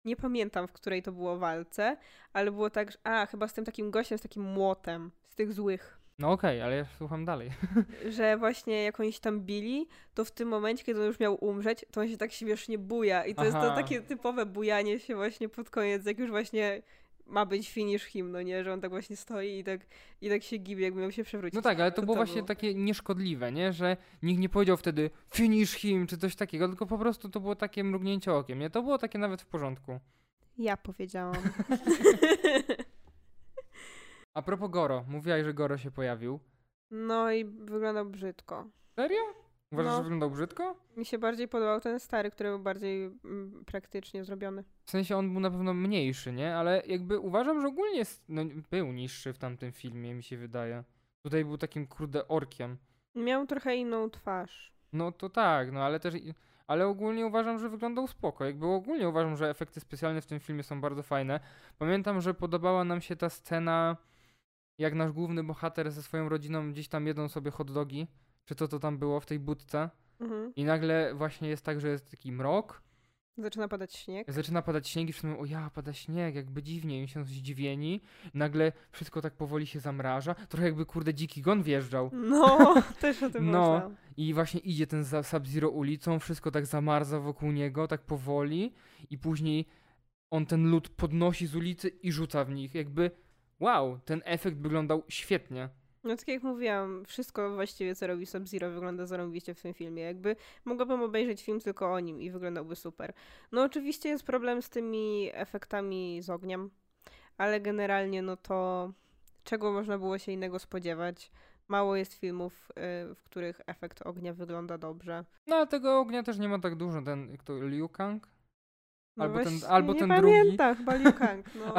Nie pamiętam, w której to było walce, ale było tak, że chyba z tym takim gościem, z takim młotem, z tych złych. No okej, ale ja słucham dalej. Że właśnie jak oni się tam bili, to w tym momencie, kiedy on już miał umrzeć, to on się tak śmiesznie buja. I to jest to takie typowe bujanie się właśnie pod koniec, jak już właśnie ma być finish him, no nie? Że on tak właśnie stoi i tak się gibie, jakby miał się przewrócić. No tak, ale to było takie nieszkodliwe, nie? Że nikt nie powiedział wtedy finish him czy coś takiego, tylko po prostu to było takie mrugnięcie okiem, nie? To było takie nawet w porządku. Ja powiedziałam. A propos Goro, mówiłaś, że Goro się pojawił. No i wyglądał brzydko. Serio? Uważasz, że wyglądał brzydko? Mi się bardziej podobał ten stary, który był bardziej praktycznie zrobiony. W sensie on był na pewno mniejszy, nie? Ale jakby uważam, że ogólnie był niższy w tamtym filmie, mi się wydaje. Tutaj był takim kurde orkiem. Miał trochę inną twarz. No to tak, no ale też... Ale ogólnie uważam, że wyglądał spoko. Jakby ogólnie uważam, że efekty specjalne w tym filmie są bardzo fajne. Pamiętam, że podobała nam się ta scena... Jak nasz główny bohater ze swoją rodziną gdzieś tam jedzą sobie hot dogi, czy to tam było w tej budce. Mhm. I nagle właśnie jest tak, że jest taki mrok. Zaczyna padać śnieg i wszyscy mówią, pada śnieg, jakby dziwnie, im się zdziwieni. Nagle wszystko tak powoli się zamraża, trochę jakby kurde dziki gon wjeżdżał. No, też o tym myślałam. No, i właśnie idzie ten Sub-Zero ulicą, wszystko tak zamarza wokół niego, tak powoli i później on ten lód podnosi z ulicy i rzuca w nich, jakby... Wow, ten efekt wyglądał świetnie. No tak jak mówiłam, wszystko właściwie co robi Sub-Zero wygląda zarąbiście w tym filmie. Jakby mogłabym obejrzeć film tylko o nim i wyglądałby super. No oczywiście jest problem z tymi efektami z ogniem, ale generalnie no to czego można było się innego spodziewać? Mało jest filmów, w których efekt ognia wygląda dobrze. No ale tego ognia też nie ma tak dużo. Ten Liu Kang? No albo ten drugi. Liu Kang. No.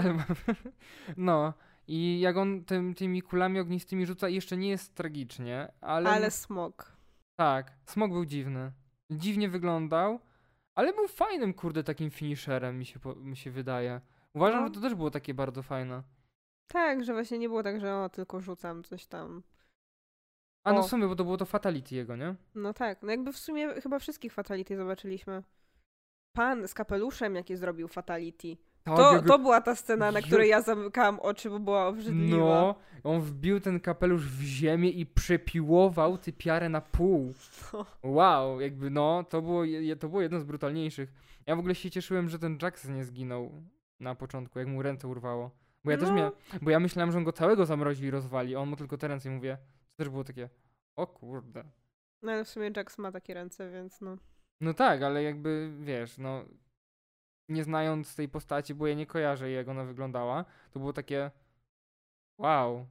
No. I jak on tymi kulami ognistymi rzuca, jeszcze nie jest tragicznie, ale... Ale smok. Tak, smok był dziwny. Dziwnie wyglądał, ale był fajnym, kurde, takim finisherem, mi się wydaje. Uważam, że to też było takie bardzo fajne. Tak, że właśnie nie było tak, że tylko rzucam coś tam. No w sumie, bo to było to fatality jego, nie? No tak, no jakby w sumie chyba wszystkich fatality zobaczyliśmy. Pan z kapeluszem, jaki zrobił fatality. To była ta scena, na której ja zamykałam oczy, bo była obrzydliwa. No, on wbił ten kapelusz w ziemię i przepiłował typiarę na pół. Wow, jakby to było jedno z brutalniejszych. Ja w ogóle się cieszyłem, że ten Jax nie zginął na początku, jak mu ręce urwało. Bo ja też miałem, bo ja myślałem, że on go całego zamrozi i rozwali, a on mu tylko te ręce i mówię, to też było takie, o kurde. No ale w sumie Jax ma takie ręce, więc no. No tak, ale jakby, wiesz, no nie znając tej postaci, bo ja nie kojarzę jak ona wyglądała, to było takie wow,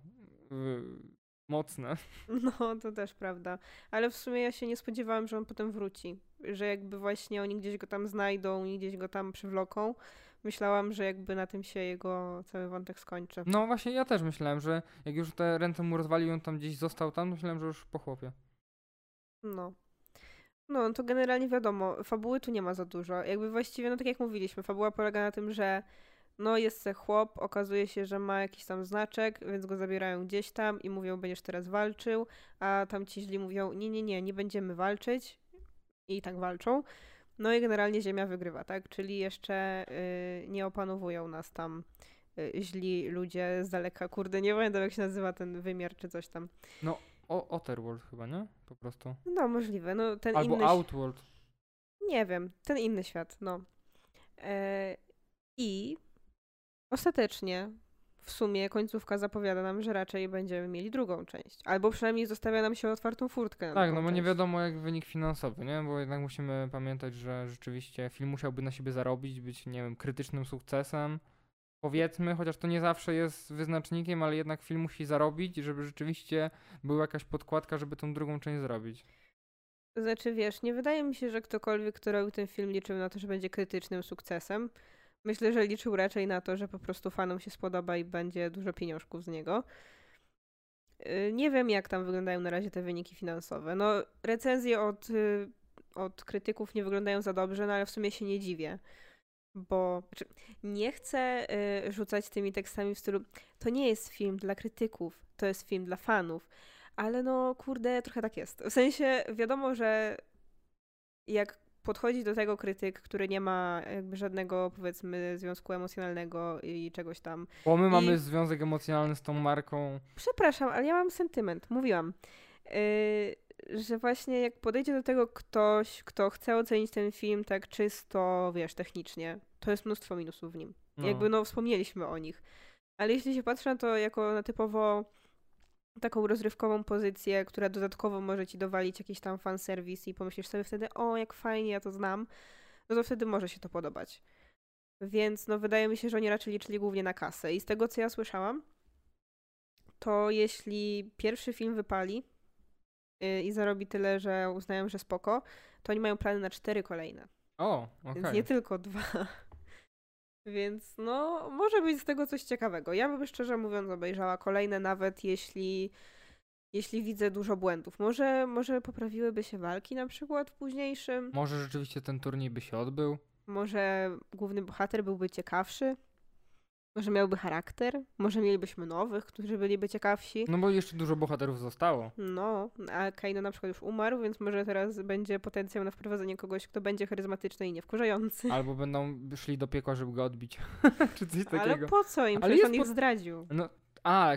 mocne. No, to też prawda. Ale w sumie ja się nie spodziewałam, że on potem wróci. Że jakby właśnie oni gdzieś go tam znajdą, oni gdzieś go tam przywloką. Myślałam, że jakby na tym się jego cały wątek skończy. No właśnie, ja też myślałem, że jak już te ręce mu rozwalił, on tam gdzieś został tam, myślałem, że już po chłopie. No. No, to generalnie wiadomo, fabuły tu nie ma za dużo. Jakby właściwie, no tak jak mówiliśmy, fabuła polega na tym, że no jest se chłop, okazuje się, że ma jakiś tam znaczek, więc go zabierają gdzieś tam i mówią, będziesz teraz walczył, a tam ci źli mówią, nie będziemy walczyć i tak walczą. No i generalnie ziemia wygrywa, tak? Czyli jeszcze nie opanowują nas tam źli ludzie z daleka. Kurde, nie pamiętam jak się nazywa ten wymiar czy coś tam. No, Otherworld chyba, nie? Po prostu. No, możliwe. No, ten albo inny... Outworld. Nie wiem. Ten inny świat, no. I ostatecznie w sumie końcówka zapowiada nam, że raczej będziemy mieli drugą część. Albo przynajmniej zostawia nam się otwartą furtkę. Tak, no bo nie wiadomo jak wynik finansowy, nie? Bo jednak musimy pamiętać, że rzeczywiście film musiałby na siebie zarobić, być, nie wiem, krytycznym sukcesem. Powiedzmy, chociaż to nie zawsze jest wyznacznikiem, ale jednak film musi zarobić, żeby rzeczywiście była jakaś podkładka, żeby tą drugą część zrobić. To znaczy, wiesz, nie wydaje mi się, że ktokolwiek, kto robił ten film, liczył na to, że będzie krytycznym sukcesem. Myślę, że liczył raczej na to, że po prostu fanom się spodoba i będzie dużo pieniążków z niego. Nie wiem, jak tam wyglądają na razie te wyniki finansowe. No, recenzje od krytyków nie wyglądają za dobrze, no ale w sumie się nie dziwię. Bo nie chcę rzucać tymi tekstami w stylu to nie jest film dla krytyków, to jest film dla fanów. Ale no, kurde, trochę tak jest. W sensie wiadomo, że jak podchodzi do tego krytyk, który nie ma jakby żadnego, powiedzmy, związku emocjonalnego i czegoś tam. Bo my mamy związek emocjonalny z tą marką. Przepraszam, ale ja mam sentyment. Mówiłam, że właśnie jak podejdzie do tego ktoś, kto chce ocenić ten film tak czysto, wiesz, technicznie, to jest mnóstwo minusów w nim. No. Jakby no wspomnieliśmy o nich. Ale jeśli się patrzy na to jako na typowo taką rozrywkową pozycję, która dodatkowo może ci dowalić jakiś tam fanserwis i pomyślisz sobie wtedy, o jak fajnie, ja to znam, no to wtedy może się to podobać. Więc no wydaje mi się, że oni raczej liczyli głównie na kasę. I z tego, co ja słyszałam, to jeśli pierwszy film wypali i zarobi tyle, że uznają, że spoko, to oni mają plany na 4 kolejne. O, okej. Więc nie tylko 2. Więc no, może być z tego coś ciekawego. Ja bym szczerze mówiąc obejrzała kolejne, nawet jeśli widzę dużo błędów. Może poprawiłyby się walki na przykład w późniejszym. Może rzeczywiście ten turniej by się odbył. Może główny bohater byłby ciekawszy. Może miałby charakter. Może mielibyśmy nowych, którzy byliby ciekawsi. No bo jeszcze dużo bohaterów zostało. No, a Kano na przykład już umarł, więc może teraz będzie potencjał na wprowadzenie kogoś, kto będzie charyzmatyczny i niewkurzający. Albo będą szli do piekła, żeby go odbić. Czy coś takiego. Ale po co im? Przecież on ich zdradził. No,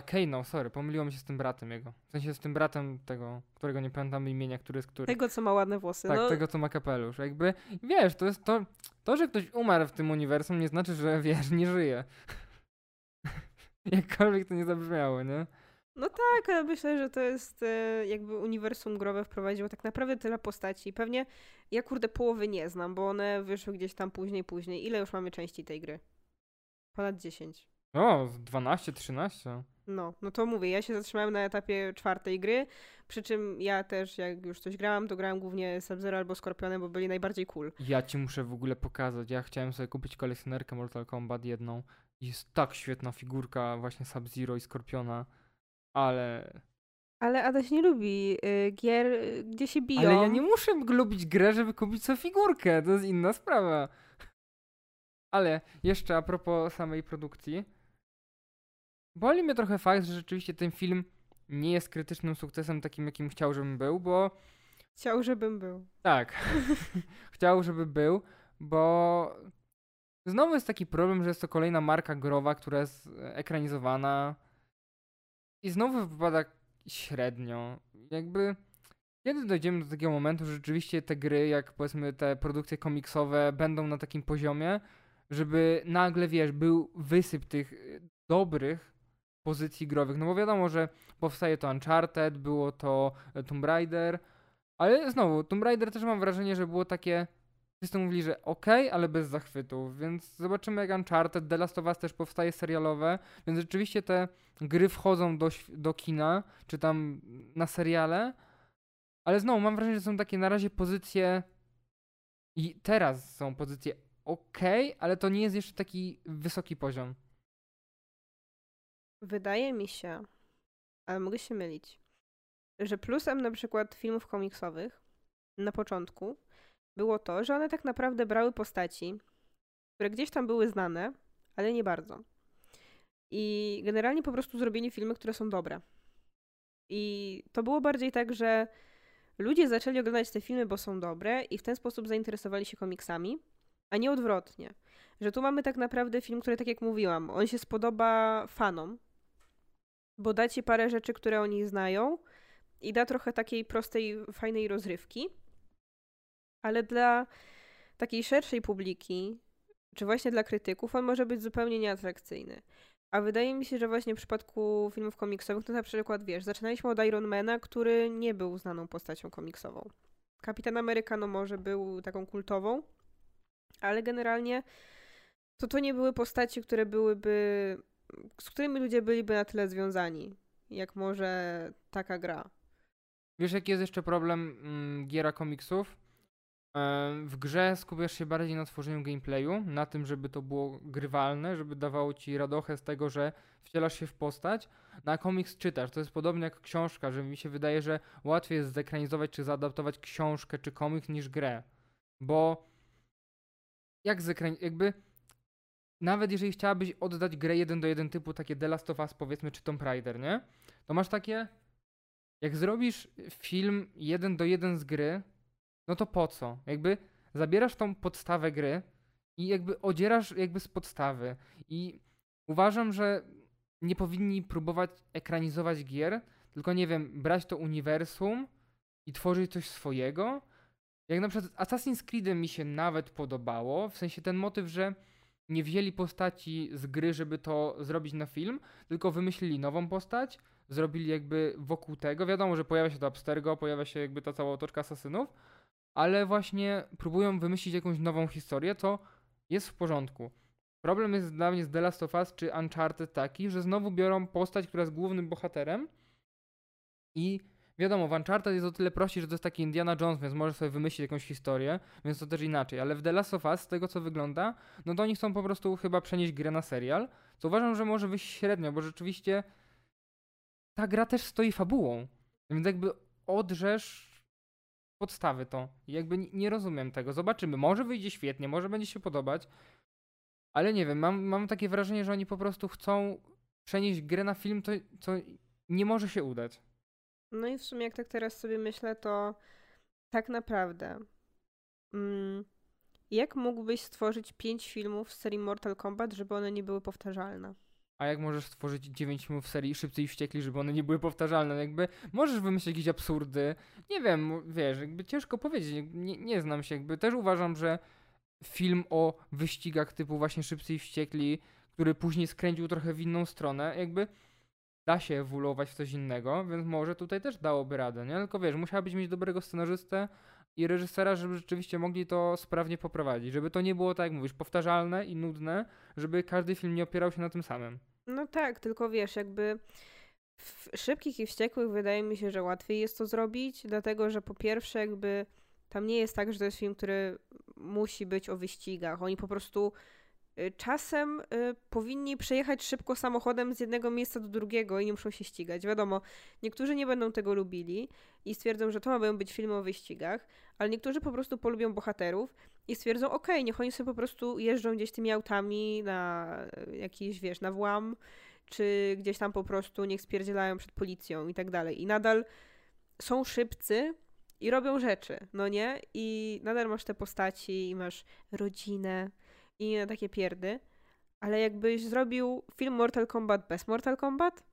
Kano, sorry, pomyliło mi się z tym bratem jego. W sensie z tym bratem tego, którego nie pamiętam imienia, który jest który. Tego, co ma ładne włosy. Tak, no. Tego, co ma kapelusz. Jakby, wiesz, to jest to... To, że ktoś umarł w tym uniwersum, nie znaczy, że wiesz, nie żyje. Jakkolwiek to nie zabrzmiało, nie? No tak, ale myślę, że to jest jakby uniwersum growe wprowadziło tak naprawdę tyle postaci. Pewnie ja kurde połowy nie znam, bo one wyszły gdzieś tam później. Ile już mamy części tej gry? Ponad 10. O, 12, 13. No to mówię, ja się zatrzymałem na etapie 4 gry, przy czym ja też jak już coś grałam, to grałam głównie Sub-Zero albo Skorpionem, bo byli najbardziej cool. Ja ci muszę w ogóle pokazać, ja chciałem sobie kupić kolekcjonerkę Mortal Kombat jedną. Jest tak świetna figurka właśnie Sub-Zero i Skorpiona, ale... Ale Adaś nie lubi gier, gdzie się biją. Ale ja nie muszę lubić grę, żeby kupić sobie figurkę, to jest inna sprawa. Ale jeszcze a propos samej produkcji, boli mnie trochę fakt, że rzeczywiście ten film nie jest krytycznym sukcesem takim, jakim chciał, żebym był, bo... Chciał, żebym był. Tak. Chciał, żeby był, bo... Znowu jest taki problem, że jest to kolejna marka growa, która jest ekranizowana i znowu wypada średnio. Jakby kiedy dojdziemy do takiego momentu, że rzeczywiście te gry, jak powiedzmy te produkcje komiksowe będą na takim poziomie, żeby nagle, wiesz, był wysyp tych dobrych pozycji growych. No bo wiadomo, że powstaje to Uncharted, było to Tomb Raider, ale znowu Tomb Raider też mam wrażenie, że było takie... Wszyscy mówili, że okej, ale bez zachwytów, więc zobaczymy jak Uncharted, The Last of Us też powstaje serialowe, więc rzeczywiście te gry wchodzą do kina, czy tam na seriale, ale znowu mam wrażenie, że są takie na razie pozycje i teraz są pozycje okej, ale to nie jest jeszcze taki wysoki poziom. Wydaje mi się, ale mogę się mylić, że plusem na przykład filmów komiksowych na początku było to, że one tak naprawdę brały postaci, które gdzieś tam były znane, ale nie bardzo. I generalnie po prostu zrobili filmy, które są dobre. I to było bardziej tak, że ludzie zaczęli oglądać te filmy, bo są dobre i w ten sposób zainteresowali się komiksami, a nie odwrotnie. że tu mamy tak naprawdę film, który, tak jak mówiłam, on się spodoba fanom, bo da ci parę rzeczy, które oni znają i da trochę takiej prostej, fajnej rozrywki, ale dla takiej szerszej publiki, czy właśnie dla krytyków, on może być zupełnie nieatrakcyjny. A wydaje mi się, że właśnie w przypadku filmów komiksowych, to na przykład, wiesz, zaczynaliśmy od Ironmana, który nie był znaną postacią komiksową. Kapitan Ameryka, no może był taką kultową, ale generalnie to nie były postaci, które byłyby, z którymi ludzie byliby na tyle związani, jak może taka gra. Wiesz, jaki jest jeszcze problem giera komiksów? W grze skupiasz się bardziej na tworzeniu gameplayu, na tym, żeby to było grywalne, żeby dawało ci radochę z tego, że wcielasz się w postać. Na komiks czytasz, to jest podobnie jak książka, że mi się wydaje, że łatwiej jest zekranizować czy zaadaptować książkę czy komiks niż grę, bo jak jakby nawet jeżeli chciałabyś oddać grę 1:1 typu takie The Last of Us, powiedzmy, czy Tomb Raider, nie? To masz takie, jak zrobisz film 1:1 z gry, no to po co? Jakby zabierasz tą podstawę gry i jakby odzierasz jakby z podstawy. I uważam, że nie powinni próbować ekranizować gier, tylko nie wiem, brać to uniwersum i tworzyć coś swojego. Jak na przykład Assassin's Creed mi się nawet podobało, w sensie ten motyw, że nie wzięli postaci z gry, żeby to zrobić na film, tylko wymyślili nową postać, zrobili jakby wokół tego. Wiadomo, że pojawia się to Abstergo, pojawia się jakby ta cała otoczka asasynów, ale właśnie próbują wymyślić jakąś nową historię, to jest w porządku. Problem jest dla mnie z The Last of Us czy Uncharted taki, że znowu biorą postać, która jest głównym bohaterem i wiadomo, w Uncharted jest o tyle prościej, że to jest taki Indiana Jones, więc możesz sobie wymyślić jakąś historię, więc to też inaczej, ale w The Last of Us, z tego co wygląda, no to oni chcą po prostu chyba przenieść grę na serial, co uważam, że może wyjść średnio, bo rzeczywiście ta gra też stoi fabułą, więc jakby odrzesz podstawy to. Jakby nie rozumiem tego. Zobaczymy. Może wyjdzie świetnie, może będzie się podobać, ale nie wiem. Mam takie wrażenie, że oni po prostu chcą przenieść grę na film, to co nie może się udać. No i w sumie jak tak teraz sobie myślę, to tak naprawdę jak mógłbyś stworzyć 5 filmów z serii Mortal Kombat, żeby one nie były powtarzalne? A jak możesz stworzyć 9 filmów serii Szybcy i Wściekli, żeby one nie były powtarzalne? Jakby możesz wymyślić jakieś absurdy. Nie wiem, wiesz, jakby ciężko powiedzieć. Nie znam się. Jakby też uważam, że film o wyścigach typu właśnie Szybcy i Wściekli, który później skręcił trochę w inną stronę, jakby da się ewoluować w coś innego, więc może tutaj też dałoby radę, nie? Tylko wiesz, musiałabyś mieć dobrego scenarzystę i reżysera, żeby rzeczywiście mogli to sprawnie poprowadzić. Żeby to nie było, tak jak mówisz, powtarzalne i nudne, żeby każdy film nie opierał się na tym samym. No tak, tylko wiesz, jakby w Szybkich i Wściekłych wydaje mi się, że łatwiej jest to zrobić, dlatego że po pierwsze jakby tam nie jest tak, że to jest film, który musi być o wyścigach. Oni po prostu czasem powinni przejechać szybko samochodem z jednego miejsca do drugiego i nie muszą się ścigać. Wiadomo, niektórzy nie będą tego lubili i stwierdzą, że to mają być filmy o wyścigach, ale niektórzy po prostu polubią bohaterów i stwierdzą, okej, niech oni sobie po prostu jeżdżą gdzieś tymi autami na jakiś, wiesz, na włam, czy gdzieś tam po prostu niech spierdzielają przed policją i tak dalej. I nadal są szybcy i robią rzeczy, no nie? I nadal masz te postaci i masz rodzinę i na takie pierdy, ale jakbyś zrobił film Mortal Kombat bez Mortal Kombat?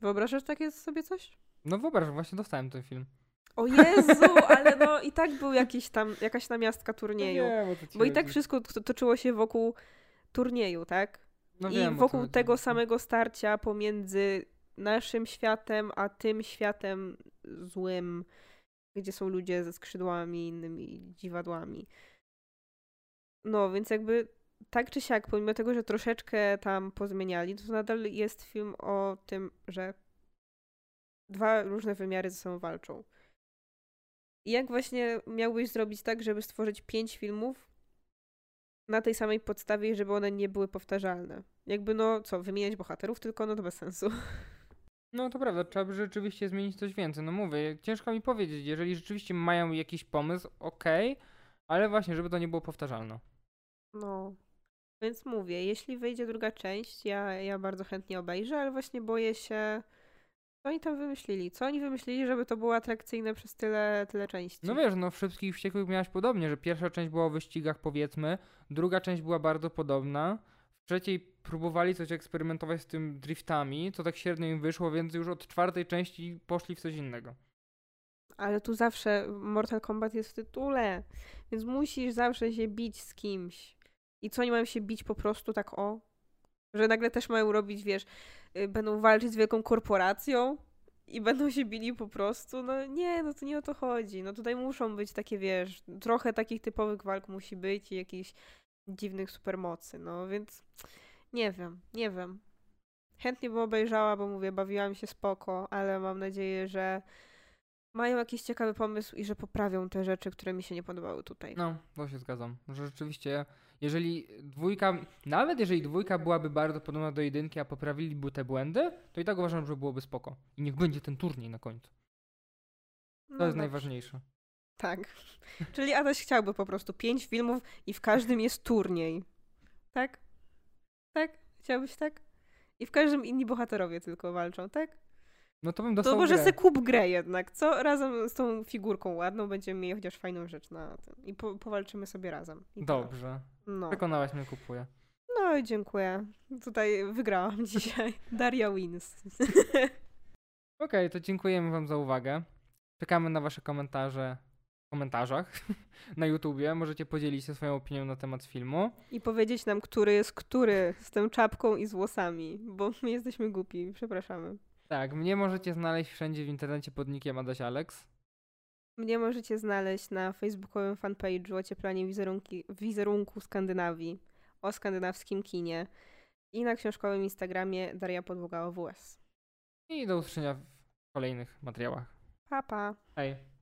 Wyobrażasz takie sobie coś? No wyobrażam, właśnie dostałem ten film. O Jezu, ale no i tak był jakaś namiastka turnieju. No nie, bo i tak wszystko toczyło się wokół turnieju, tak? No i wiem, wokół tego samego starcia pomiędzy naszym światem, a tym światem złym, gdzie są ludzie ze skrzydłami i innymi dziwadłami. No, więc jakby tak czy siak, pomimo tego, że troszeczkę tam pozmieniali, to nadal jest film o tym, że dwa różne wymiary ze sobą walczą. I jak właśnie miałbyś zrobić tak, żeby stworzyć 5 filmów na tej samej podstawie i żeby one nie były powtarzalne? Jakby no co, wymieniać bohaterów tylko? No to bez sensu. No to prawda, trzeba by rzeczywiście zmienić coś więcej. No mówię, ciężko mi powiedzieć, jeżeli rzeczywiście mają jakiś pomysł, okej, ale właśnie, żeby to nie było powtarzalne. No, więc mówię, jeśli wyjdzie druga część, ja bardzo chętnie obejrzę, ale właśnie boję się, Co oni tam wymyślili? Co oni wymyślili, żeby to było atrakcyjne przez tyle części? No wiesz, no w Szybkich i Wściekłych miałaś podobnie, że pierwsza część była o wyścigach, powiedzmy, druga część była bardzo podobna, w trzeciej próbowali coś eksperymentować z tym driftami, co tak średnio im wyszło, więc już od czwartej części poszli w coś innego. Ale tu zawsze Mortal Kombat jest w tytule, więc musisz zawsze się bić z kimś. I co, oni mają się bić po prostu tak o? Że nagle też mają robić, wiesz, będą walczyć z wielką korporacją i będą się bili po prostu? No nie, no to nie o to chodzi. No tutaj muszą być takie, wiesz, trochę takich typowych walk musi być i jakichś dziwnych supermocy. No więc nie wiem. Chętnie bym obejrzała, bo mówię, bawiłam się spoko, ale mam nadzieję, że mają jakiś ciekawy pomysł i że poprawią te rzeczy, które mi się nie podobały tutaj. No, to się zgadzam. Że rzeczywiście, jeżeli dwójka, nawet jeżeli dwójka byłaby bardzo podobna do jedynki, a poprawiliby te błędy, to i tak uważam, że byłoby spoko. I niech będzie ten turniej na końcu. To no jest najważniejsze. Tak. Czyli Adaś chciałby po prostu 5 filmów i w każdym jest turniej. Tak? Tak? Chciałbyś tak? I w każdym inni bohaterowie tylko walczą, tak? No to bym dostał grę. To może se kup grę jednak, co? Razem z tą figurką ładną będziemy mieli chociaż fajną rzecz na tym. I powalczymy sobie razem. I dobrze. No. Przekonałaś mnie, kupuję. No i dziękuję. Tutaj wygrałam dzisiaj. Daria wins. Okej, to dziękujemy wam za uwagę. Czekamy na wasze komentarze w komentarzach na YouTubie. Możecie podzielić się swoją opinią na temat filmu. I powiedzieć nam, który jest który z tą czapką i z włosami, bo my jesteśmy głupi. Przepraszamy. Tak, mnie możecie znaleźć wszędzie w internecie pod nickiem Adaś Alex. Mnie możecie znaleźć na facebookowym fanpage'u Ocieplanie Wizerunku Skandynawii o skandynawskim kinie i na książkowym Instagramie Daria Podłoga OWS. I do usłyszenia w kolejnych materiałach. Pa, pa. Hej.